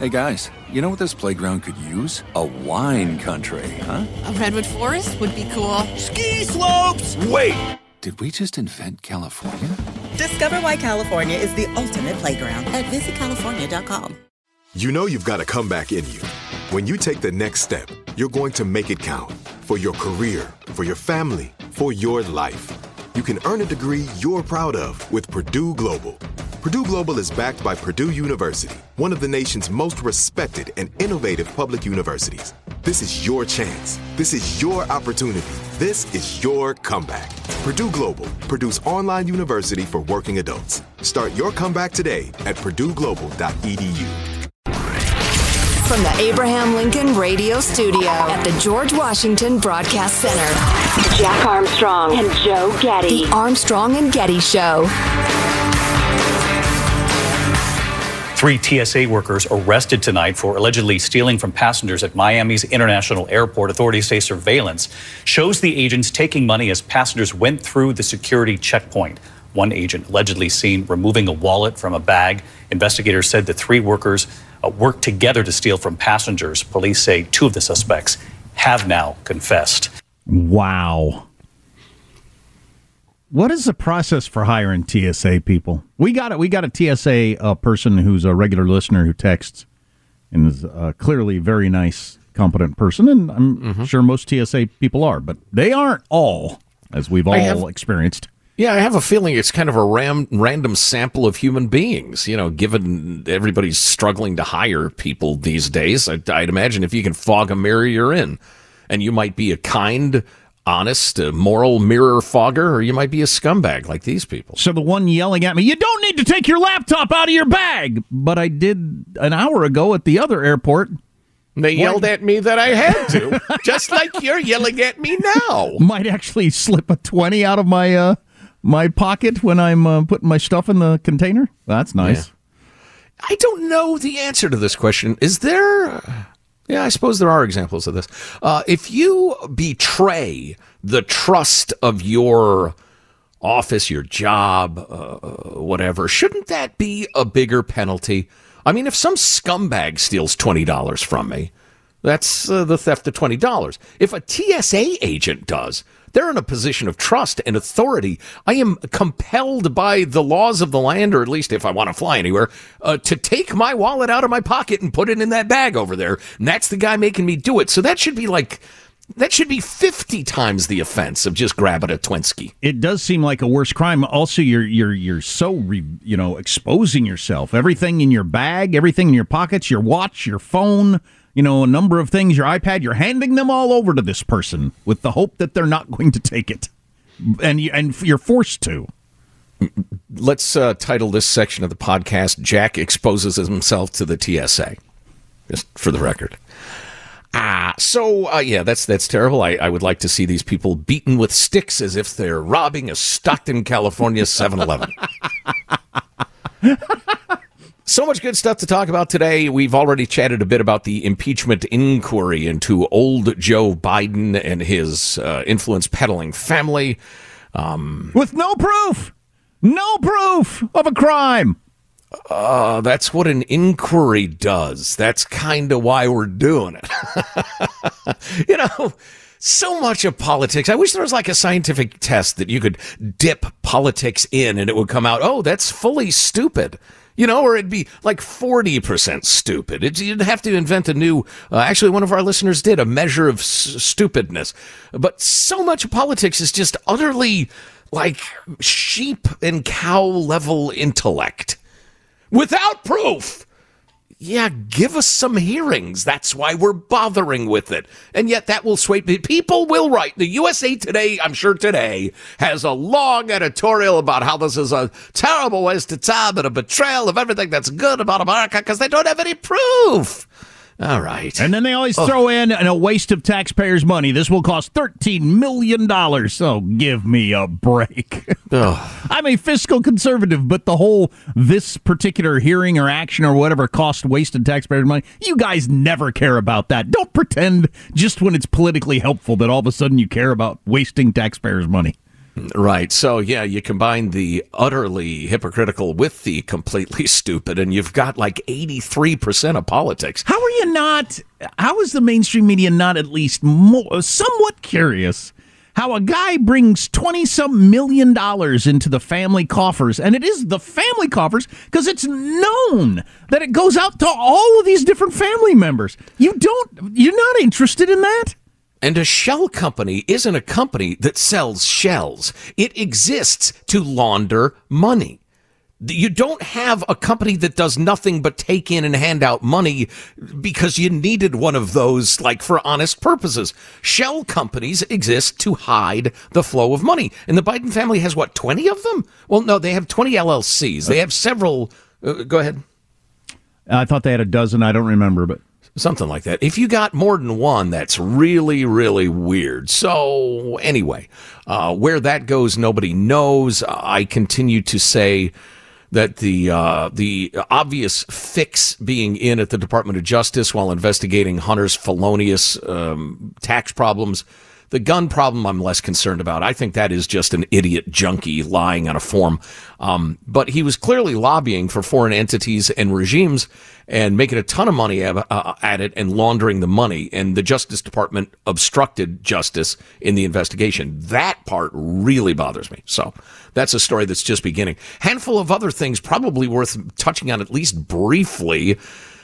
Hey guys, you know what this playground could use? A wine country, huh? A redwood forest would be cool. Ski slopes! Wait! Did we just invent California? Discover why California is the ultimate playground at visitcalifornia.com. You know you've got a comeback in you. When you take the next step, you're going to make it count. For your career, for your family, for your life. You can earn a degree you're proud of with Purdue Global. Purdue Global is backed by Purdue University, one of the nation's most respected and innovative public universities. This is your chance. This is your opportunity. This is your comeback. Purdue Global, Purdue's online university for working adults. Start your comeback today at purdueglobal.edu. From the Abraham Lincoln Radio Studio at the George Washington Broadcast Center, Jack Armstrong and Joe Getty. The Armstrong and Getty Show. 3 TSA workers arrested tonight for allegedly stealing from passengers at Miami's International Airport. Authorities say surveillance shows the agents taking money as passengers went through the security checkpoint. One agent allegedly seen removing a wallet from a bag. Investigators said the three workers worked together to steal from passengers. Police say two of the suspects have now confessed. Wow. What is the process for hiring TSA people? We got a TSA person who's a regular listener who texts and is clearly a very nice, competent person, and I'm sure most TSA people are, but they aren't all, as we've all experienced. Yeah, I have a feeling it's kind of a random sample of human beings. You know, given everybody's struggling to hire people these days, I'd imagine if you can fog a mirror, you're in, and you might be a kind, honest, moral mirror fogger, or you might be a scumbag like these people. So the one yelling at me, you don't need to take your laptop out of your bag, but I did an hour ago at the other airport. They yelled at me that I had to, just like you're yelling at me now. Might actually slip a 20 out of my my pocket when I'm putting my stuff in the container. That's nice. Yeah. I don't know the answer to this question. Is there... Yeah, I suppose there are examples of this. If you betray the trust of your office, your job, whatever, shouldn't that be a bigger penalty? I mean, if some scumbag steals $20 from me, that's the theft of $20. If a TSA agent does, they're in a position of trust and authority. I am compelled by the laws of the land, or at least if I want to fly anywhere, to take my wallet out of my pocket and put it in that bag over there. And that's the guy making me do it. So that should be 50 times the offense of just grabbing a Twinsky. It does seem like a worse crime. Also, you're so, exposing yourself. Everything in your bag, everything in your pockets, your watch, your phone, a number of things, your iPad, you're handing them all over to this person with the hope that they're not going to take it. And you're forced to. Let's title this section of the podcast, Jack Exposes Himself to the TSA, just for the record. That's terrible. I would like to see these people beaten with sticks as if they're robbing a Stockton, California 7-Eleven. So much good stuff to talk about today. We've already chatted a bit about the impeachment inquiry into old Joe Biden and his influence peddling family. With no proof of a crime. That's what an inquiry does. That's kind of why we're doing it. So much of politics. I wish there was a scientific test that you could dip politics in and it would come out, oh, that's fully stupid. You know, or it'd be like 40% stupid. You'd have to invent a new, actually one of our listeners did, a measure of stupidness. But so much of politics is just utterly like sheep and cow level intellect. Without proof! Yeah, give us some hearings. That's why we're bothering with it. And yet that will sway people will write. The USA Today, I'm sure today, has a long editorial about how this is a terrible waste of time and a betrayal of everything that's good about America because they don't have any proof. All right. And then they always throw in a waste of taxpayers' money. This will cost $13 million. So give me a break. I'm a fiscal conservative, but the whole this particular hearing or action or whatever cost wasted taxpayers' money, you guys never care about that. Don't pretend just when it's politically helpful that all of a sudden you care about wasting taxpayers' money. Right. So, yeah, you combine the utterly hypocritical with the completely stupid, and you've got like 83% of politics. How are you not? How is the mainstream media not at least somewhat curious how a guy brings $20-some million into the family coffers? And it is the family coffers because it's known that it goes out to all of these different family members. You're not interested in that? And a shell company isn't a company that sells shells. It exists to launder money. You don't have a company that does nothing but take in and hand out money because you needed one of those, like, for honest purposes. Shell companies exist to hide the flow of money. And the Biden family has, what, 20 of them? Well, no, they have 20 LLCs. They have several. Go ahead. I thought they had a dozen. I don't remember, but. Something like that. If you got more than one, that's really, really weird. So anyway, where that goes, nobody knows. I continue to say that the obvious fix being in at the Department of Justice while investigating Hunter's felonious tax problems. The gun problem I'm less concerned about. I think that is just an idiot junkie lying on a form. But he was clearly lobbying for foreign entities and regimes and making a ton of money at it and laundering the money. And the Justice Department obstructed justice in the investigation. That part really bothers me. So that's a story that's just beginning. Handful of other things probably worth touching on at least briefly.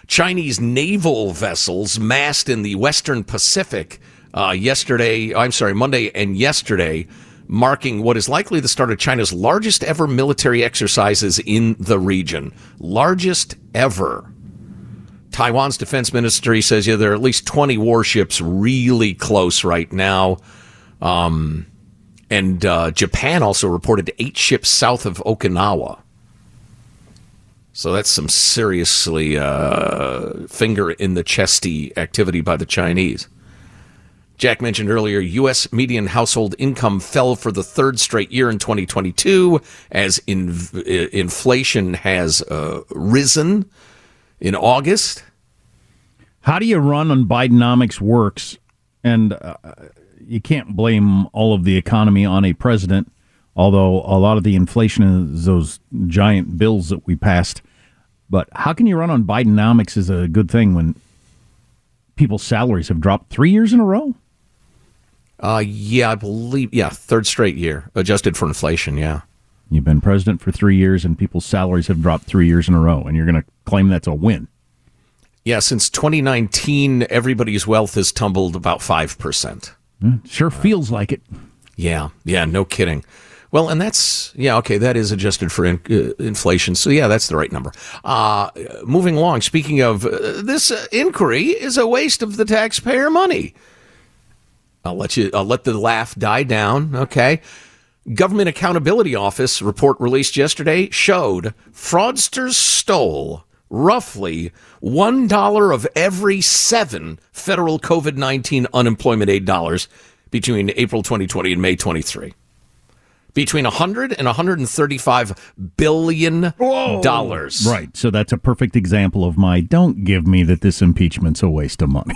Chinese naval vessels massed in the Western Pacific Monday and yesterday, marking what is likely the start of China's largest ever military exercises in the region. Largest ever. Taiwan's defense ministry says, yeah, there are at least 20 warships really close right now. And Japan also reported 8 ships south of Okinawa. So that's some seriously finger in the chesty activity by the Chinese. Jack mentioned earlier, U.S. median household income fell for the third straight year in 2022 as inflation has risen in August. How do you run on Bidenomics works? And you can't blame all of the economy on a president, although a lot of the inflation is those giant bills that we passed. But how can you run on Bidenomics is a good thing when people's salaries have dropped 3 years in a row? Third straight year, adjusted for inflation, yeah. You've been president for 3 years, and people's salaries have dropped 3 years in a row, and you're going to claim that's a win. Yeah, since 2019, everybody's wealth has tumbled about 5%. Sure feels like it. Yeah, no kidding. Well, and that's, that is adjusted for inflation. So, yeah, that's the right number. Moving along, speaking of this inquiry is a waste of the taxpayer money. I'll let the laugh die down. Okay. Government Accountability Office report released yesterday showed fraudsters stole roughly $1 of every 7 federal COVID-19 unemployment aid dollars between April 2020 and May 23. Between $100 and $135 billion. Whoa. Dollars. Right. So that's a perfect example of my don't give me that this impeachment's a waste of money.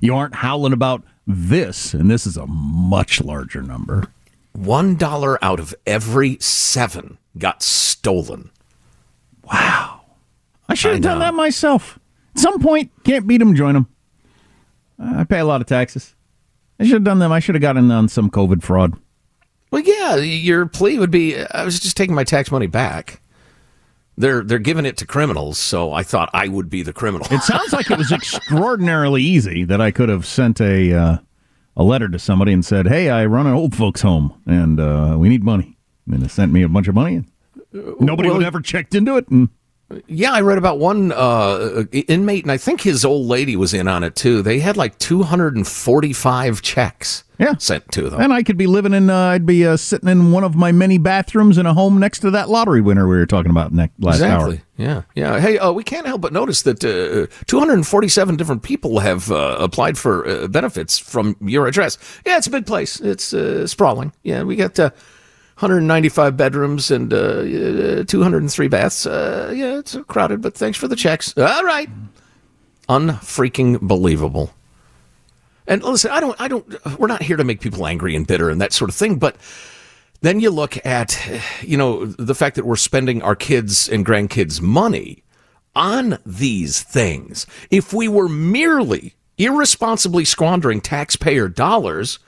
You aren't howling about this, and this is a much larger number. $1 out of every 7 got stolen. Wow. I should have done that myself. At some point, can't beat them, join them. I pay a lot of taxes. I should have done them. I should have gotten on some COVID fraud. Well, yeah, your plea would be, I was just taking my tax money back. They're giving it to criminals, so I thought I would be the criminal. It sounds like it was extraordinarily easy that I could have sent a letter to somebody and said, hey, I run an old folks home, and we need money. And they sent me a bunch of money, and nobody would ever checked into it. And yeah, I read about one inmate, and I think his old lady was in on it, too. They had like 245 checks sent to them. And I could be living in, I'd be sitting in one of my many bathrooms in a home next to that lottery winner we were talking about last hour. Exactly, yeah. Hey, we can't help but notice that 247 different people have applied for benefits from your address. Yeah, it's a big place. It's sprawling. Yeah, we got... 195 bedrooms and 203 baths. Yeah, it's crowded, but thanks for the checks. All right, unfreaking believable. And listen, I don't. We're not here to make people angry and bitter and that sort of thing. But then you look at, you know, the fact that we're spending our kids' and grandkids' money on these things. If we were merely irresponsibly squandering taxpayer dollars.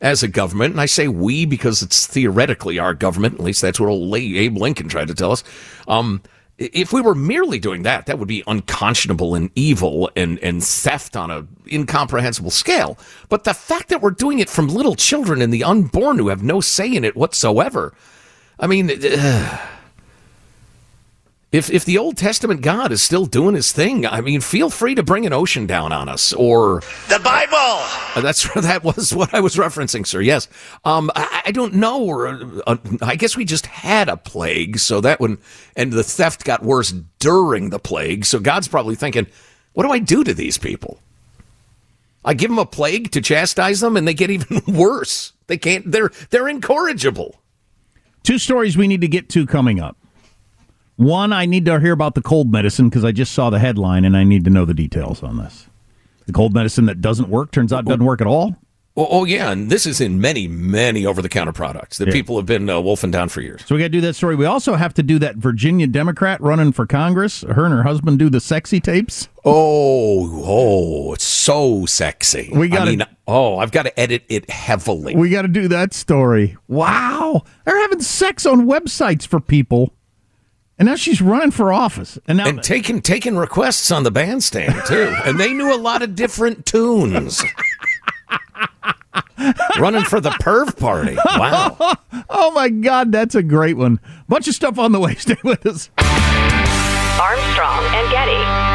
As a government, and I say we because it's theoretically our government, at least that's what old Abe Lincoln tried to tell us, if we were merely doing that, that would be unconscionable and evil and theft on an incomprehensible scale. But the fact that we're doing it from little children and the unborn who have no say in it whatsoever, I mean, if the Old Testament God is still doing his thing, I mean, feel free to bring an ocean down on us, or... The Bible! That was what I was referencing, sir, yes. I don't know, or I guess we just had a plague, so that one... And the theft got worse during the plague, so God's probably thinking, what do I do to these people? I give them a plague to chastise them, and they get even worse. They can't... They're incorrigible. Two stories we need to get to coming up. One, I need to hear about the cold medicine because I just saw the headline and I need to know the details on this. The cold medicine that doesn't work turns out doesn't work at all. Oh, yeah, and this is in many, many over-the-counter products that people have been wolfing down for years. So we got to do that story. We also have to do that Virginia Democrat running for Congress. Her and her husband do the sexy tapes. Oh, it's so sexy. I've got to edit it heavily. We got to do that story. Wow, they're having sex on websites for people. And now she's running for office. And taking requests on the bandstand, too. And they knew a lot of different tunes. Running for the perv party. Wow. Oh, my God. That's a great one. Bunch of stuff on the way. Stay with us. Armstrong and Getty.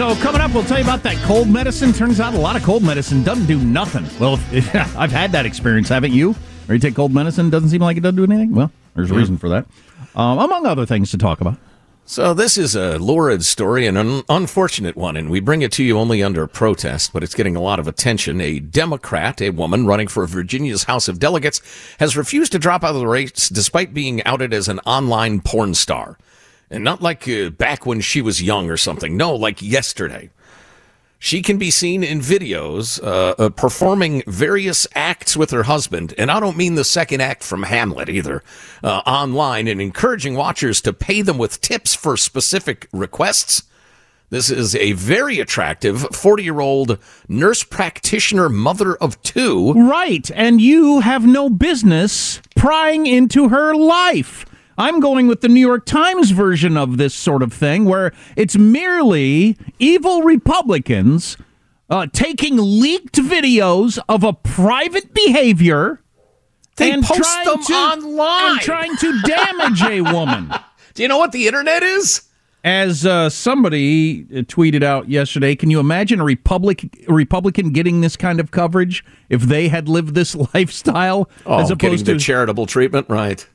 So coming up, we'll tell you about that cold medicine. Turns out a lot of cold medicine doesn't do nothing. Well, I've had that experience, haven't you? Or you take cold medicine, doesn't seem like it doesn't do anything? Well, there's a reason for that. Among other things to talk about. So this is a lurid story and an unfortunate one, and we bring it to you only under protest, but it's getting a lot of attention. A Democrat, a woman running for Virginia's House of Delegates, has refused to drop out of the race despite being outed as an online porn star. And not like back when she was young or something. No, like yesterday. She can be seen in videos performing various acts with her husband, and I don't mean the second act from Hamlet either, online, and encouraging watchers to pay them with tips for specific requests. This is a very attractive 40-year-old nurse practitioner, mother of two. Right, and you have no business prying into her life. I'm going with the New York Times version of this sort of thing, where it's merely evil Republicans taking leaked videos of a private behavior and post them online and trying to damage a woman. Do you know what the internet is? As somebody tweeted out yesterday, can you imagine a Republican getting this kind of coverage if they had lived this lifestyle as opposed to the charitable treatment? Right.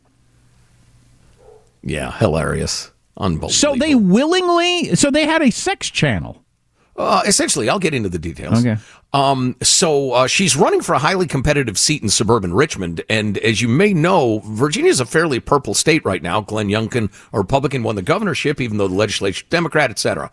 Yeah, hilarious. Unbelievable. So they they had a sex channel. Essentially, I'll get into the details. Okay. So she's running for a highly competitive seat in suburban Richmond. And as you may know, Virginia is a fairly purple state right now. Glenn Youngkin, a Republican, won the governorship, even though the legislature, Democrat, etc.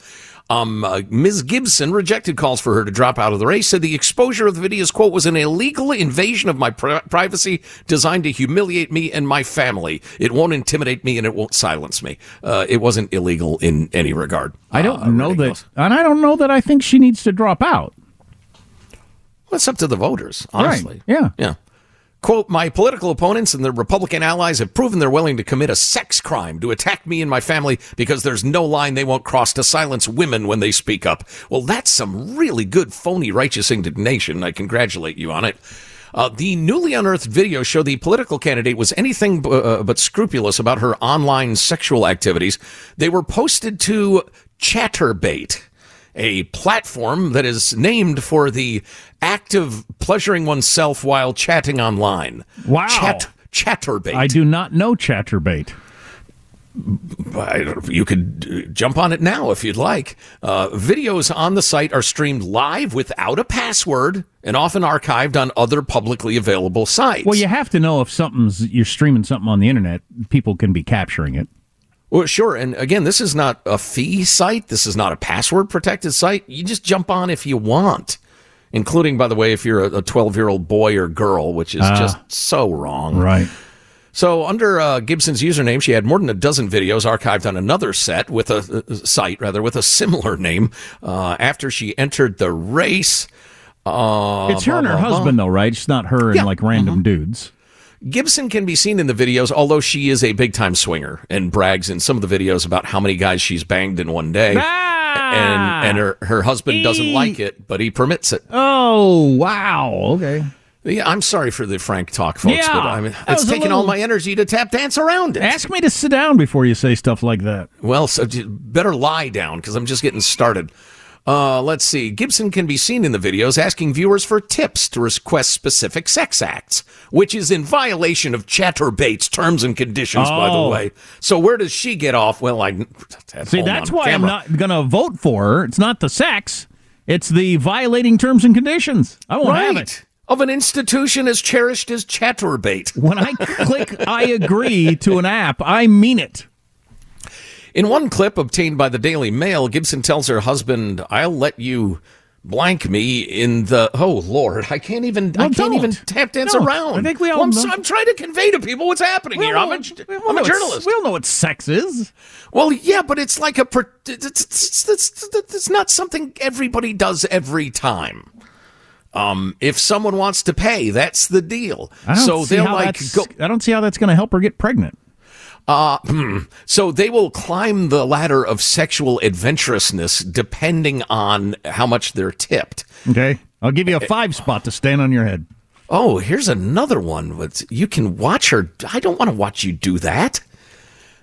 Ms. Gibson rejected calls for her to drop out of the race, said the exposure of the videos, quote, was an illegal invasion of my privacy designed to humiliate me and my family. It won't intimidate me and it won't silence me. It wasn't illegal in any regard. I don't know that I think she needs to drop out. Well, it's up to the voters, honestly. Right. Yeah. Yeah. Quote, my political opponents and their Republican allies have proven they're willing to commit a sex crime to attack me and my family because there's no line they won't cross to silence women when they speak up. Well, that's some really good phony righteous indignation. I congratulate you on it. The newly unearthed video show the political candidate was anything but scrupulous about her online sexual activities. They were posted to Chaturbate, a platform that is named for the act of pleasuring oneself while chatting online. Wow. Chaturbate. I do not know Chaturbate. You could jump on it now if you'd like. Videos on the site are streamed live without a password and often archived on other publicly available sites. Well, you have to know if you're streaming something on the internet, people can be capturing it. Well, sure. And again, this is not a fee site. This is not a password protected site. You just jump on if you want, including, by the way, if you're a 12-year-old boy or girl, which is just so wrong. Right. So under Gibson's username, she had more than a dozen videos archived on another site with a similar name after she entered the race. It's her and her husband, though, right? It's not her and like random dudes. Gibson can be seen in the videos, although she is a big-time swinger and brags in some of the videos about how many guys she's banged in one day. And her husband doesn't like it, but he permits it. Oh, wow. Okay. Yeah, I'm sorry for the frank talk, folks, but I mean, it's taken all my energy to tap dance around it. Ask me to sit down before you say stuff like that. Well, so better lie down, because I'm just getting started. Let's see. Gibson can be seen in the videos asking viewers for tips to request specific sex acts, which is in violation of Chaturbate's terms and conditions, by the way. So where does she get off? Well, that's why camera. I'm not going to vote for her. It's not the sex. It's the violating terms and conditions. I won't have it. Of an institution as cherished as Chaturbate. When I click I agree to an app, I mean it. In one clip obtained by the Daily Mail, Gibson tells her husband, I'll let you blank me in the... Oh, Lord, I can't even tap dance around. I think we all know. I'm trying to convey to people what's happening here. I'm a journalist. We all know what sex is. Well, yeah, but it's like a... It's not something everybody does every time. If someone wants to pay, that's the deal. I don't see how that's going to help her get pregnant. So they will climb the ladder of sexual adventurousness depending on how much they're tipped. Okay. I'll give you a 5 spot to stand on your head. Oh, here's another one. You can watch her. I don't want to watch you do that.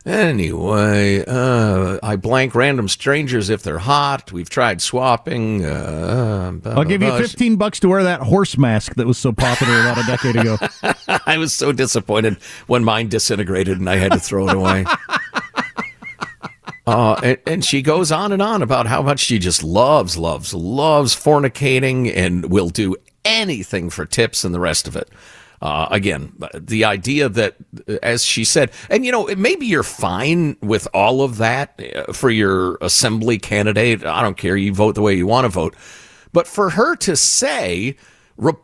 Anyway, I blank random strangers if they're hot. We've tried swapping. I'll give you $15 to wear that horse mask that was so popular about a decade ago. I was so disappointed when mine disintegrated and I had to throw it away. And she goes on and on about how much she just loves fornicating and will do anything for tips and the rest of it. Again, the idea that, as she said, and, you know, maybe you're fine with all of that for your assembly candidate. I don't care. You vote the way you want to vote. But for her to say,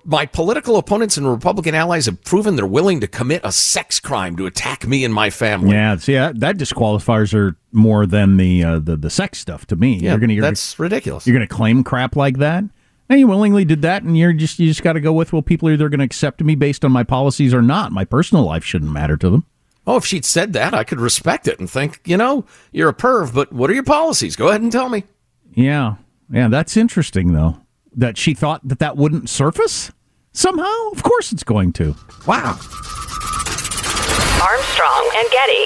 my political opponents and Republican allies have proven they're willing to commit a sex crime to attack me and my family. Yeah, see, that disqualifies her more than the sex stuff to me. Yeah, that's ridiculous. You're going to claim crap like that? And you willingly did that, and you just got to go with, well, people are either going to accept me based on my policies or not. My personal life shouldn't matter to them. Oh, if she'd said that, I could respect it and think, you know, you're a perv, but what are your policies? Go ahead and tell me. Yeah, that's interesting, though, that she thought that wouldn't surface somehow. Of course it's going to. Wow. Armstrong and Getty.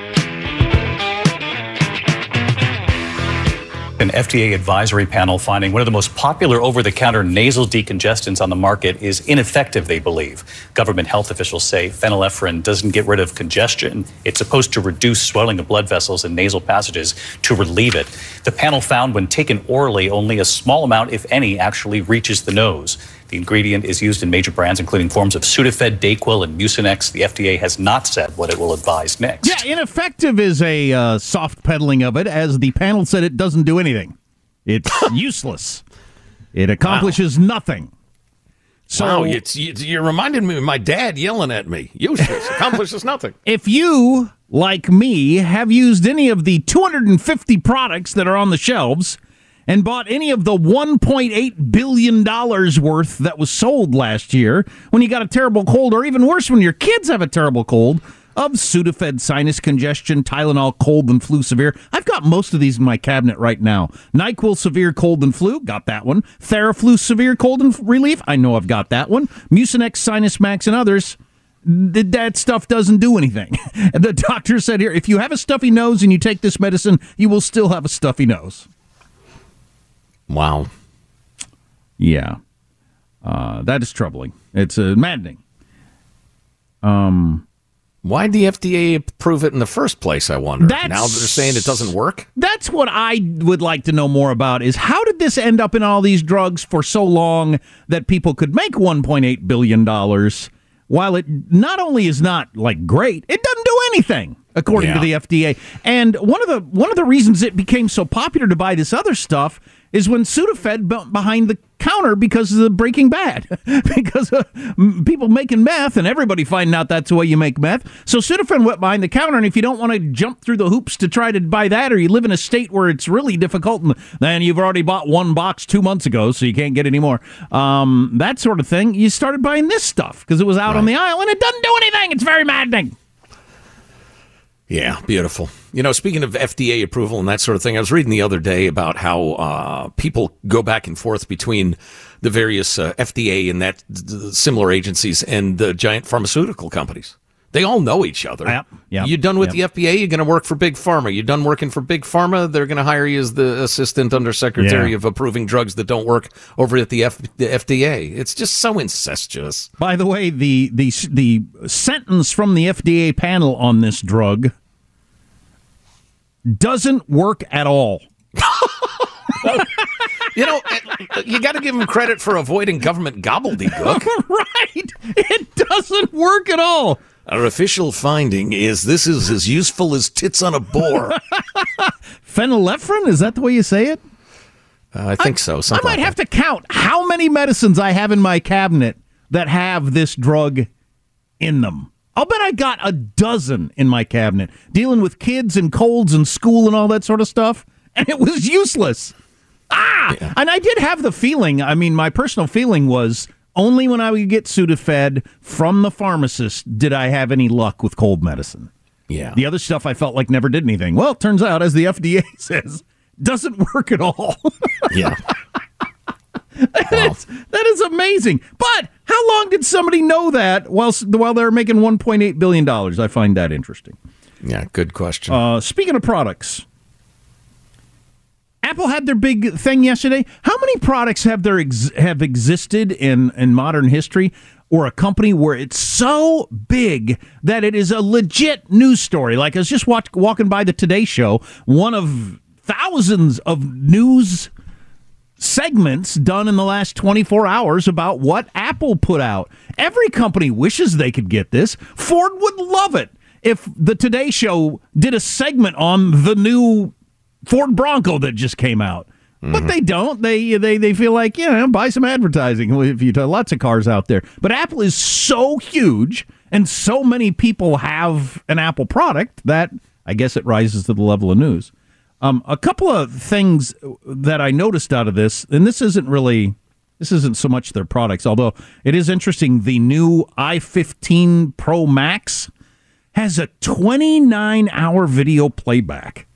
An FDA advisory panel finding one of the most popular over-the-counter nasal decongestants on the market is ineffective, they believe. Government health officials say phenylephrine doesn't get rid of congestion. It's supposed to reduce swelling of blood vessels in nasal passages to relieve it. The panel found when taken orally, only a small amount, if any, actually reaches the nose. The ingredient is used in major brands, including forms of Sudafed, Dayquil, and Mucinex. The FDA has not said what it will advise next. Yeah, ineffective is a soft peddling of it, as the panel said it doesn't do anything. It's useless. It accomplishes nothing. So wow, you're reminding me of my dad yelling at me. Useless, accomplishes nothing. If you, like me, have used any of the 250 products that are on the shelves and bought any of the $1.8 billion worth that was sold last year when you got a terrible cold, or even worse, when your kids have a terrible cold, of Sudafed, sinus congestion, Tylenol, cold and flu severe. I've got most of these in my cabinet right now. NyQuil, severe cold and flu. Got that one. Theraflu, severe cold and relief. I know I've got that one. Mucinex, Sinus Max, and others. That stuff doesn't do anything. The doctor said here, if you have a stuffy nose and you take this medicine, you will still have a stuffy nose. Wow. Yeah. That is troubling. It's maddening. Why'd the FDA approve it in the first place, I wonder? Now they're saying it doesn't work? That's what I would like to know more about, is how did this end up in all these drugs for so long that people could make $1.8 billion while it not only is not, like, great, it doesn't do anything, according to the FDA. And one of the reasons it became so popular to buy this other stuff is when Sudafed bumped behind the counter because of the Breaking Bad, because of people making meth and everybody finding out that's the way you make meth. So Sudafed went behind the counter, and if you don't want to jump through the hoops to try to buy that, or you live in a state where it's really difficult, and then you've already bought one box 2 months ago, so you can't get any more, that sort of thing, you started buying this stuff because it was out on the aisle, and it doesn't do anything. It's very maddening. Yeah, beautiful. You know, speaking of FDA approval and that sort of thing, I was reading the other day about how people go back and forth between the various FDA and that similar agencies and the giant pharmaceutical companies. They all know each other. Yep. You're done with the FDA, you're going to work for Big Pharma. You're done working for Big Pharma, they're going to hire you as the assistant undersecretary of approving drugs that don't work over at the FDA. It's just so incestuous. By the way, the sentence from the FDA panel on this drug doesn't work at all. You know, you got to give him credit for avoiding government gobbledygook. Right. It doesn't work at all. Our official finding is this is as useful as tits on a boar. Phenylephrine? Is that the way you say it? I think so. I might have to count how many medicines I have in my cabinet that have this drug in them. I'll bet I got a dozen in my cabinet, dealing with kids and colds and school and all that sort of stuff, and it was useless. Ah! Yeah. And I did have the feeling, I mean, my personal feeling was only when I would get Sudafed from the pharmacist did I have any luck with cold medicine. Yeah. The other stuff I felt like never did anything. Well, it turns out, as the FDA says, doesn't work at all. Yeah. That is amazing. But how long did somebody know that while they're making $1.8 billion? I find that interesting. Yeah, good question. Speaking of products, Apple had their big thing yesterday. How many products have there have existed in modern history or a company where it's so big that it is a legit news story? Like I was just walking by the Today Show, one of thousands of news segments done in the last 24 hours about what Apple put out. Every company wishes they could get this. Ford would love it if the Today Show did a segment on the new Ford Bronco that just came out. Mm-hmm. But they don't. They feel like, buy some advertising. If you lots of cars out there. But Apple is so huge and so many people have an Apple product that I guess it rises to the level of news. A couple of things that I noticed out of this, and this isn't so much their products, although it is interesting, the new i15 Pro Max has a 29-hour video playback.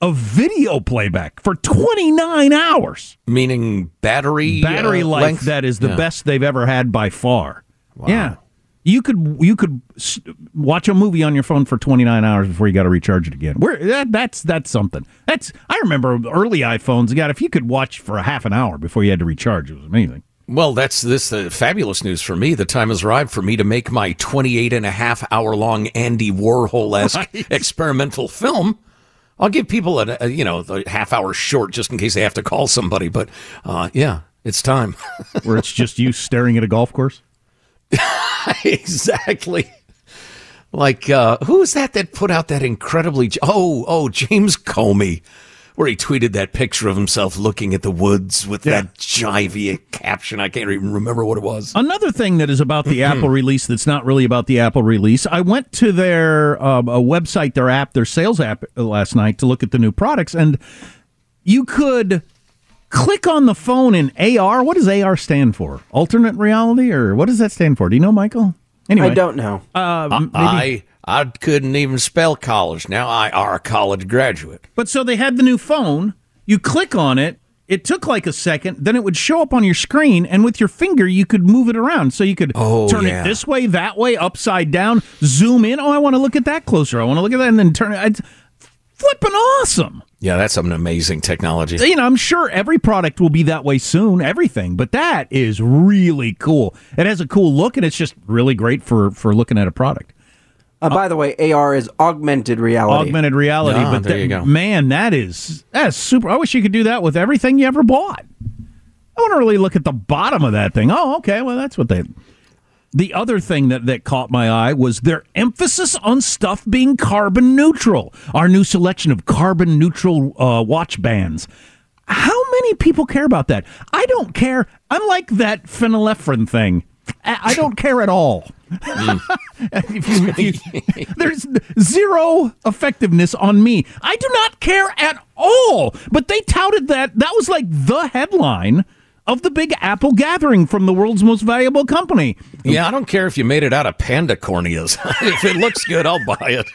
A video playback for 29 hours. Meaning battery life length? That is the best they've ever had by far. Wow. Yeah. You could watch a movie on your phone for 29 hours before you got to recharge it again. That's something. I remember early iPhones. God, if you could watch for a half an hour before you had to recharge, it was amazing. Well, that's fabulous news for me. The time has arrived for me to make my 28.5-hour-long Andy Warhol-esque experimental film. I'll give people a half hour short just in case they have to call somebody. But it's time. Where it's just you staring at a golf course. Exactly. Like, who was that put out that incredibly... James Comey, where he tweeted that picture of himself looking at the woods with that jivey caption. I can't even remember what it was. Another thing that is about the Apple release that's not really about the Apple release, I went to their a website, their app, their sales app last night to look at the new products, and you could... click on the phone in AR. What does AR stand for? Alternate reality? Or what does that stand for? Do you know, Michael? Anyway, I don't know. I couldn't even spell college. Now I are a college graduate. But so they had the new phone. You click on it. It took like a second. Then it would show up on your screen. And with your finger, you could move it around. So you could turn it this way, that way, upside down, zoom in. Oh, I want to look at that closer. I want to look at that and then turn it. It's flipping awesome. Yeah, that's an amazing technology. You know, I'm sure every product will be that way soon, everything, but that is really cool. It has a cool look, and it's just really great for looking at a product. By the way, AR is augmented reality. Augmented reality, but there you go. Man, that's super. I wish you could do that with everything you ever bought. I want to really look at the bottom of that thing. Oh, okay, well, that's what they... The other thing that caught my eye was their emphasis on stuff being carbon neutral. Our new selection of carbon neutral watch bands. How many people care about that? I don't care. Unlike that phenylephrine thing, I don't care at all. There's zero effectiveness on me. I do not care at all. But they touted that. That was like the headline of the big Apple gathering from the world's most valuable company. Yeah, I don't care if you made it out of panda corneas. If it looks good, I'll buy it.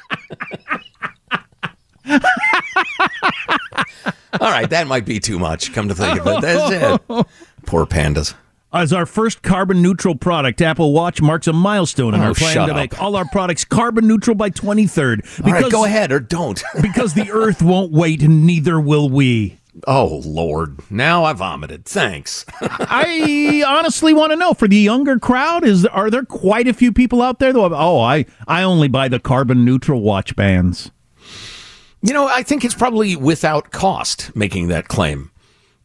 All right, that might be too much, come to think of it. That's it. Poor pandas. As our first carbon-neutral product, Apple Watch marks a milestone in our plan to make all our products carbon-neutral by 2030. All right, go ahead, or don't. Because the Earth won't wait, and neither will we. Oh, Lord. Now I vomited. Thanks. I honestly want to know, for the younger crowd, are there quite a few people out there? I only buy the carbon-neutral watch bands. You know, I think it's probably without cost making that claim.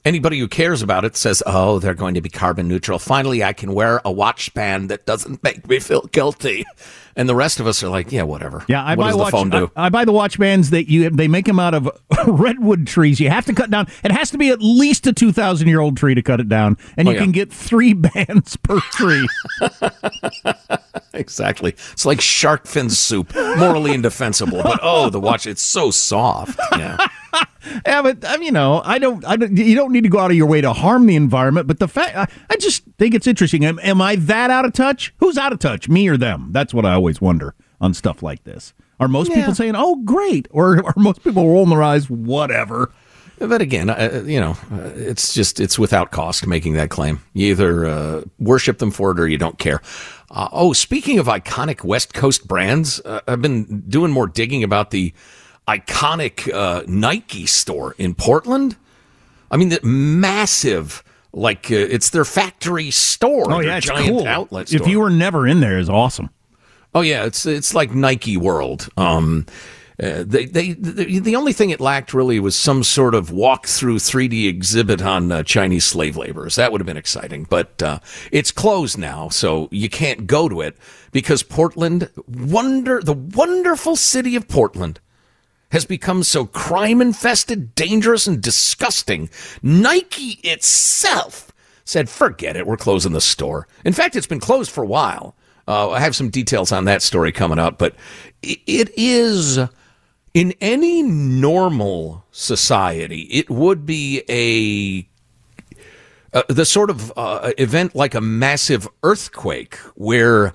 Anybody who cares about it says, oh, they're going to be carbon neutral. Finally, I can wear a watch band that doesn't make me feel guilty. And the rest of us are like, yeah, whatever. Yeah, I buy the watch, phone do? I buy the watch bands that they make them out of redwood trees. You have to cut down. It has to be at least a 2,000-year-old tree to cut it down. And you can get 3 bands per tree. Exactly. It's like shark fin soup. Morally indefensible. But, oh, the watch, it's so soft. Yeah. Yeah, but you don't need to go out of your way to harm the environment. But the fact, I just think it's interesting. Am I that out of touch? Who's out of touch, me or them? That's what I always wonder on stuff like this. Are most people saying, "Oh, great," or are most people rolling their eyes, "Whatever"? But again, it's just without cost making that claim. You either worship them for it or you don't care. Speaking of iconic West Coast brands, I've been doing more digging about the iconic Nike store in Portland. I mean, that massive, it's their factory store. Oh, yeah, it's giant cool. Outlet store. If you were never in there, it's awesome. Oh, yeah, it's like Nike World. The only thing it lacked really was some sort of walk-through 3D exhibit on Chinese slave laborers. That would have been exciting, but it's closed now, so you can't go to it because Portland, the wonderful city of Portland, has become so crime-infested, dangerous, and disgusting, Nike itself said, forget it, we're closing the store. In fact, it's been closed for a while. I have some details on that story coming up, but it is, in any normal society, it would be the sort of event like a massive earthquake where,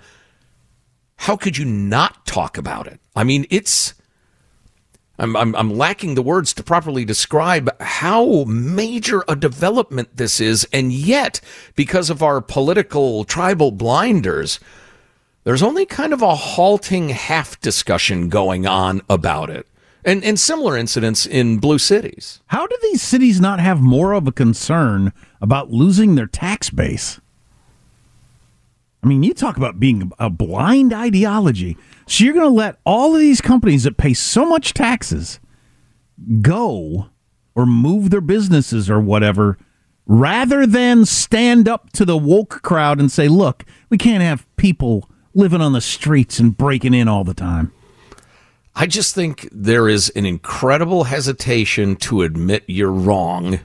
how could you not talk about it? I mean, it's... I'm lacking the words to properly describe how major a development this is, and yet, because of our political tribal blinders, there's only kind of a halting half discussion going on about it, and similar incidents in blue cities. How do these cities not have more of a concern about losing their tax base? I mean, you talk about being a blind ideology. So you're going to let all of these companies that pay so much taxes go or move their businesses or whatever, rather than stand up to the woke crowd and say, look, we can't have people living on the streets and breaking in all the time. I just think there is an incredible hesitation to admit you're wrong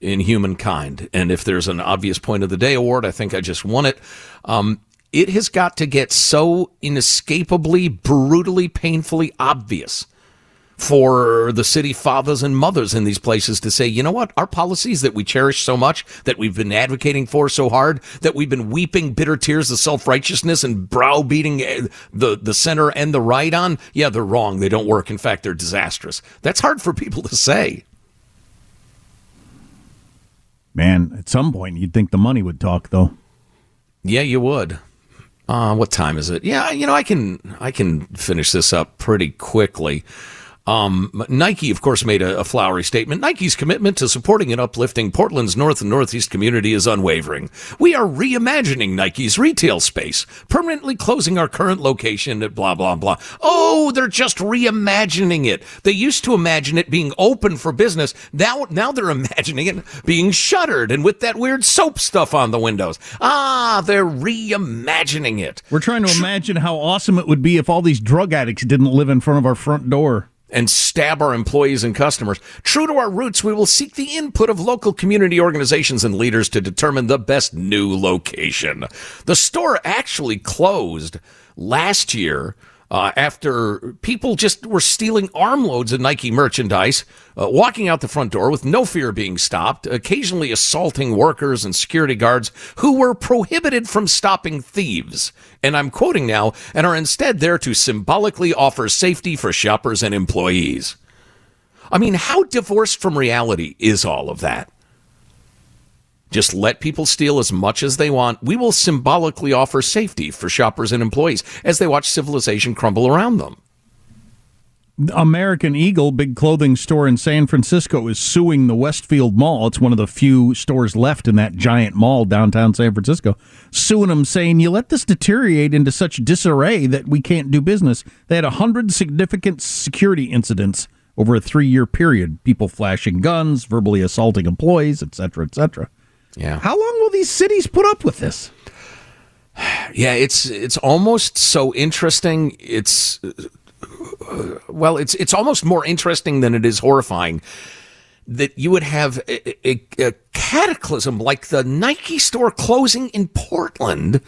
in humankind. And if there's an obvious point of the day award, I think I just won it. It has got to get so inescapably, brutally, painfully obvious for the city fathers and mothers in these places to say, you know what, our policies that we cherish so much, that we've been advocating for so hard, that we've been weeping bitter tears of self-righteousness and browbeating the center and the right on, yeah, they're wrong. They don't work. In fact, they're disastrous. That's hard for people to say. Man, at some point, you'd think the money would talk, though. Yeah, you would. What time is it? Yeah, I can finish this up pretty quickly. Nike, of course, made a flowery statement. Nike's commitment to supporting and uplifting Portland's North and Northeast community is unwavering. We are reimagining Nike's retail space, permanently closing our current location at blah, blah, blah. Oh, they're just reimagining it. They used to imagine it being open for business. Now they're imagining it being shuttered and with that weird soap stuff on the windows. Ah, they're reimagining it. We're trying to imagine how awesome it would be if all these drug addicts didn't live in front of our front door and stab our employees and customers. True to our roots, we will seek the input of local community organizations and leaders to determine the best new location. The store actually closed last year after people just were stealing armloads of Nike merchandise, walking out the front door with no fear of being stopped, occasionally assaulting workers and security guards who were prohibited from stopping thieves. And I'm quoting now, and are instead there to symbolically offer safety for shoppers and employees. I mean, how divorced from reality is all of that? Just let people steal as much as they want. We will symbolically offer safety for shoppers and employees as they watch civilization crumble around them. American Eagle, big clothing store in San Francisco, is suing the Westfield Mall. It's one of the few stores left in that giant mall downtown San Francisco. Suing them, saying, you let this deteriorate into such disarray that we can't do business. They had 100 significant security incidents over a 3-year period, people flashing guns, verbally assaulting employees, et cetera, et cetera. Yeah. How long will these cities put up with this? Yeah, it's almost so interesting. It's, well, it's almost more interesting than it is horrifying that you would have a cataclysm like the Nike store closing in Portland,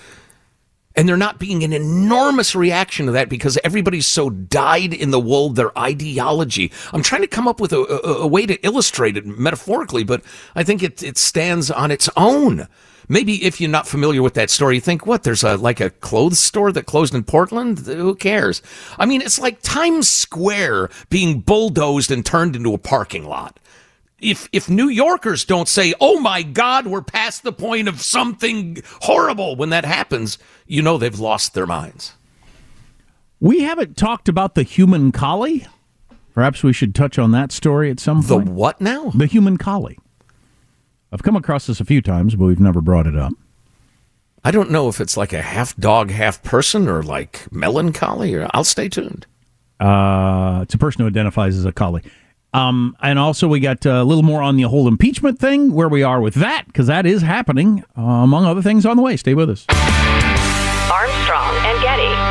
and there not being an enormous reaction to that because everybody's so dyed in the wool, their ideology. I'm trying to come up with a way to illustrate it metaphorically, but I think it stands on its own. Maybe if you're not familiar with that story, you think, what, there's a clothes store that closed in Portland? Who cares? I mean, it's like Times Square being bulldozed and turned into a parking lot. If New Yorkers don't say, oh, my God, we're past the point of something horrible when that happens, you know they've lost their minds. We haven't talked about the human collie. Perhaps we should touch on that story at some point. The what now? The human collie. I've come across this a few times, but we've never brought it up. I don't know if it's like a half dog, half person or like melancholy. Or I'll stay tuned. It's a person who identifies as a collie. And also we got a little more on the whole impeachment thing, where we are with that, because that is happening, among other things, on the way. Stay with us. Armstrong and Getty.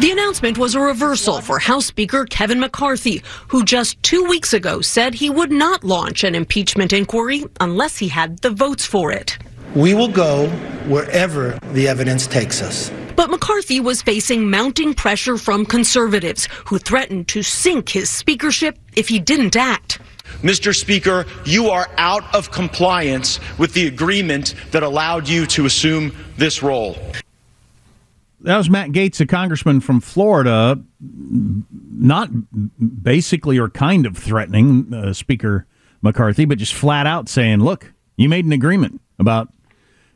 The announcement was a reversal for House Speaker Kevin McCarthy, who just 2 weeks ago said he would not launch an impeachment inquiry unless he had the votes for it. We will go wherever the evidence takes us. But McCarthy was facing mounting pressure from conservatives, who threatened to sink his speakership if he didn't act. Mr. Speaker, you are out of compliance with the agreement that allowed you to assume this role. That was Matt Gaetz, a congressman from Florida, not basically or kind of threatening Speaker McCarthy, but just flat out saying, look, you made an agreement about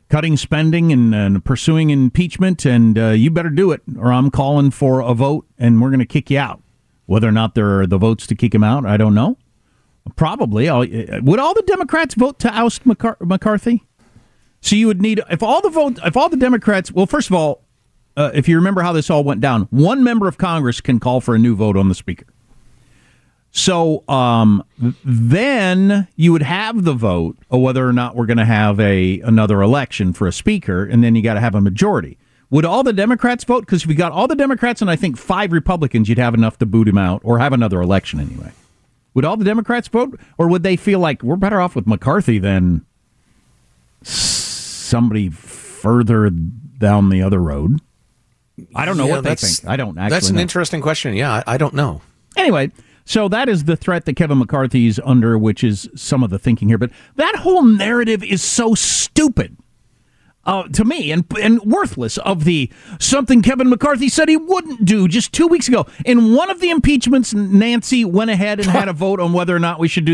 cutting spending and pursuing impeachment, and you better do it, or I'm calling for a vote, and we're going to kick you out. Whether or not there are the votes to kick him out, I don't know. Probably. Would all the Democrats vote to oust McCarthy? So you would need, if all the Democrats, well, first of all, if you remember how this all went down, one member of Congress can call for a new vote on the speaker. So then you would have the vote of whether or not we're going to have another election for a speaker, and then you got to have a majority. Would all the Democrats vote? Because if you got all the Democrats and I think 5 Republicans, you'd have enough to boot him out or have another election anyway. Would all the Democrats vote, or would they feel like we're better off with McCarthy than somebody further down the other road? I don't know what they think. I don't actually know. That's an interesting question. Yeah, I don't know. Anyway, so that is the threat that Kevin McCarthy's under, which is some of the thinking here. But that whole narrative is so stupid to me and worthless of the something Kevin McCarthy said he wouldn't do just 2 weeks ago. In one of the impeachments, Nancy went ahead and had a vote on whether or not we should do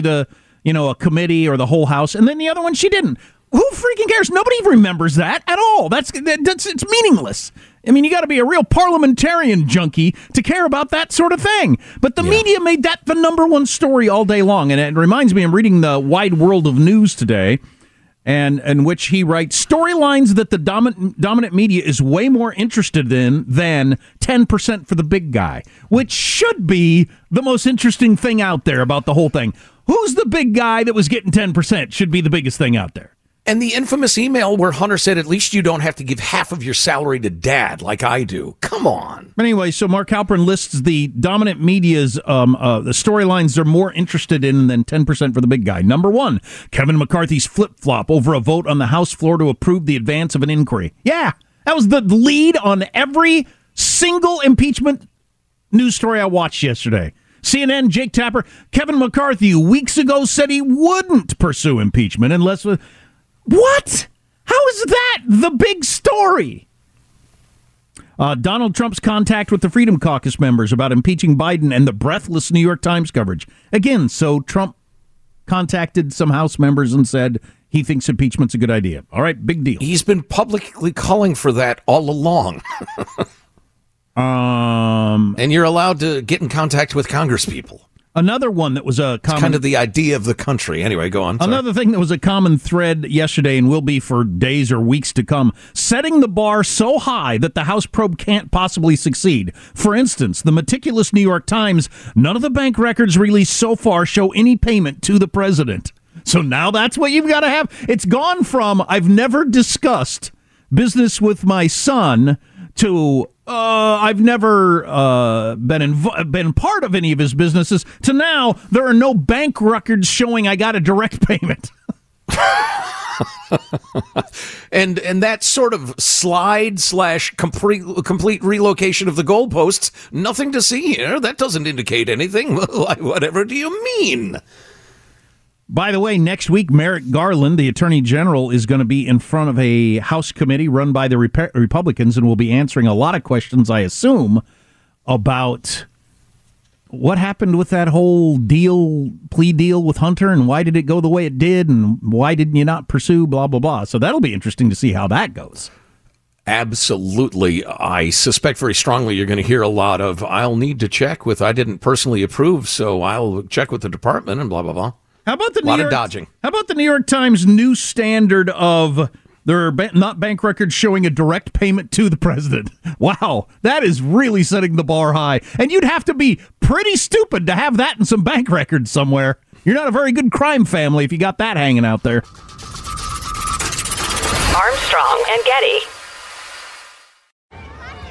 a committee or the whole House. And then the other one, she didn't. Who freaking cares? Nobody remembers that at all. That's it's meaningless. I mean, you got to be a real parliamentarian junkie to care about that sort of thing. But the media made that the number one story all day long. And it reminds me, I'm reading the Wide World of News today. and in which he writes storylines that the dominant media is way more interested in than 10% for the big guy, which should be the most interesting thing out there about the whole thing. Who's the big guy that was getting 10% should be the biggest thing out there. And the infamous email where Hunter said, at least you don't have to give half of your salary to dad like I do. Come on. Anyway, so Mark Halperin lists the dominant media's the storylines they're more interested in than 10% for the big guy. Number one, Kevin McCarthy's flip-flop over a vote on the House floor to approve the advance of an inquiry. Yeah, that was the lead on every single impeachment news story I watched yesterday. CNN, Jake Tapper, Kevin McCarthy weeks ago said he wouldn't pursue impeachment unless... What? How is that the big story? Donald Trump's contact with the Freedom Caucus members about impeaching Biden and the breathless New York Times coverage. Again, so Trump contacted some House members and said he thinks impeachment's a good idea. All right, big deal. He's been publicly calling for that all along. And you're allowed to get in contact with congresspeople. Another one that was a common... It's kind of the idea of the country. Anyway, go on. Sorry. Another thing that was a common thread yesterday and will be for days or weeks to come, setting the bar so high that the House probe can't possibly succeed. For instance, the meticulous New York Times, none of the bank records released so far show any payment to the president. So now that's what you've got to have. It's gone from, I've never discussed business with my son, to... I've never been part of any of his businesses, to now there are no bank records showing I got a direct payment. and that sort of slide / complete relocation of the goalposts, nothing to see here. That doesn't indicate anything. Whatever do you mean? By the way, next week, Merrick Garland, the Attorney General, is going to be in front of a House committee run by the Republicans and will be answering a lot of questions, I assume, about what happened with that whole plea deal with Hunter and why did it go the way it did and why didn't you not pursue, blah, blah, blah. So that'll be interesting to see how that goes. Absolutely. I suspect very strongly you're going to hear a lot of, I'll need to check with, I didn't personally approve, so I'll check with the department and blah, blah, blah. How about the New York Times new standard of there are not bank records showing a direct payment to the president? Wow, that is really setting the bar high. And you'd have to be pretty stupid to have that in some bank records somewhere. You're not a very good crime family if you got that hanging out there. Armstrong and Getty.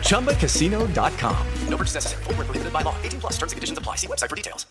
ChumbaCasino.com. No purchase necessary. Void where prohibited by law. 18+ terms and conditions apply. See website for details.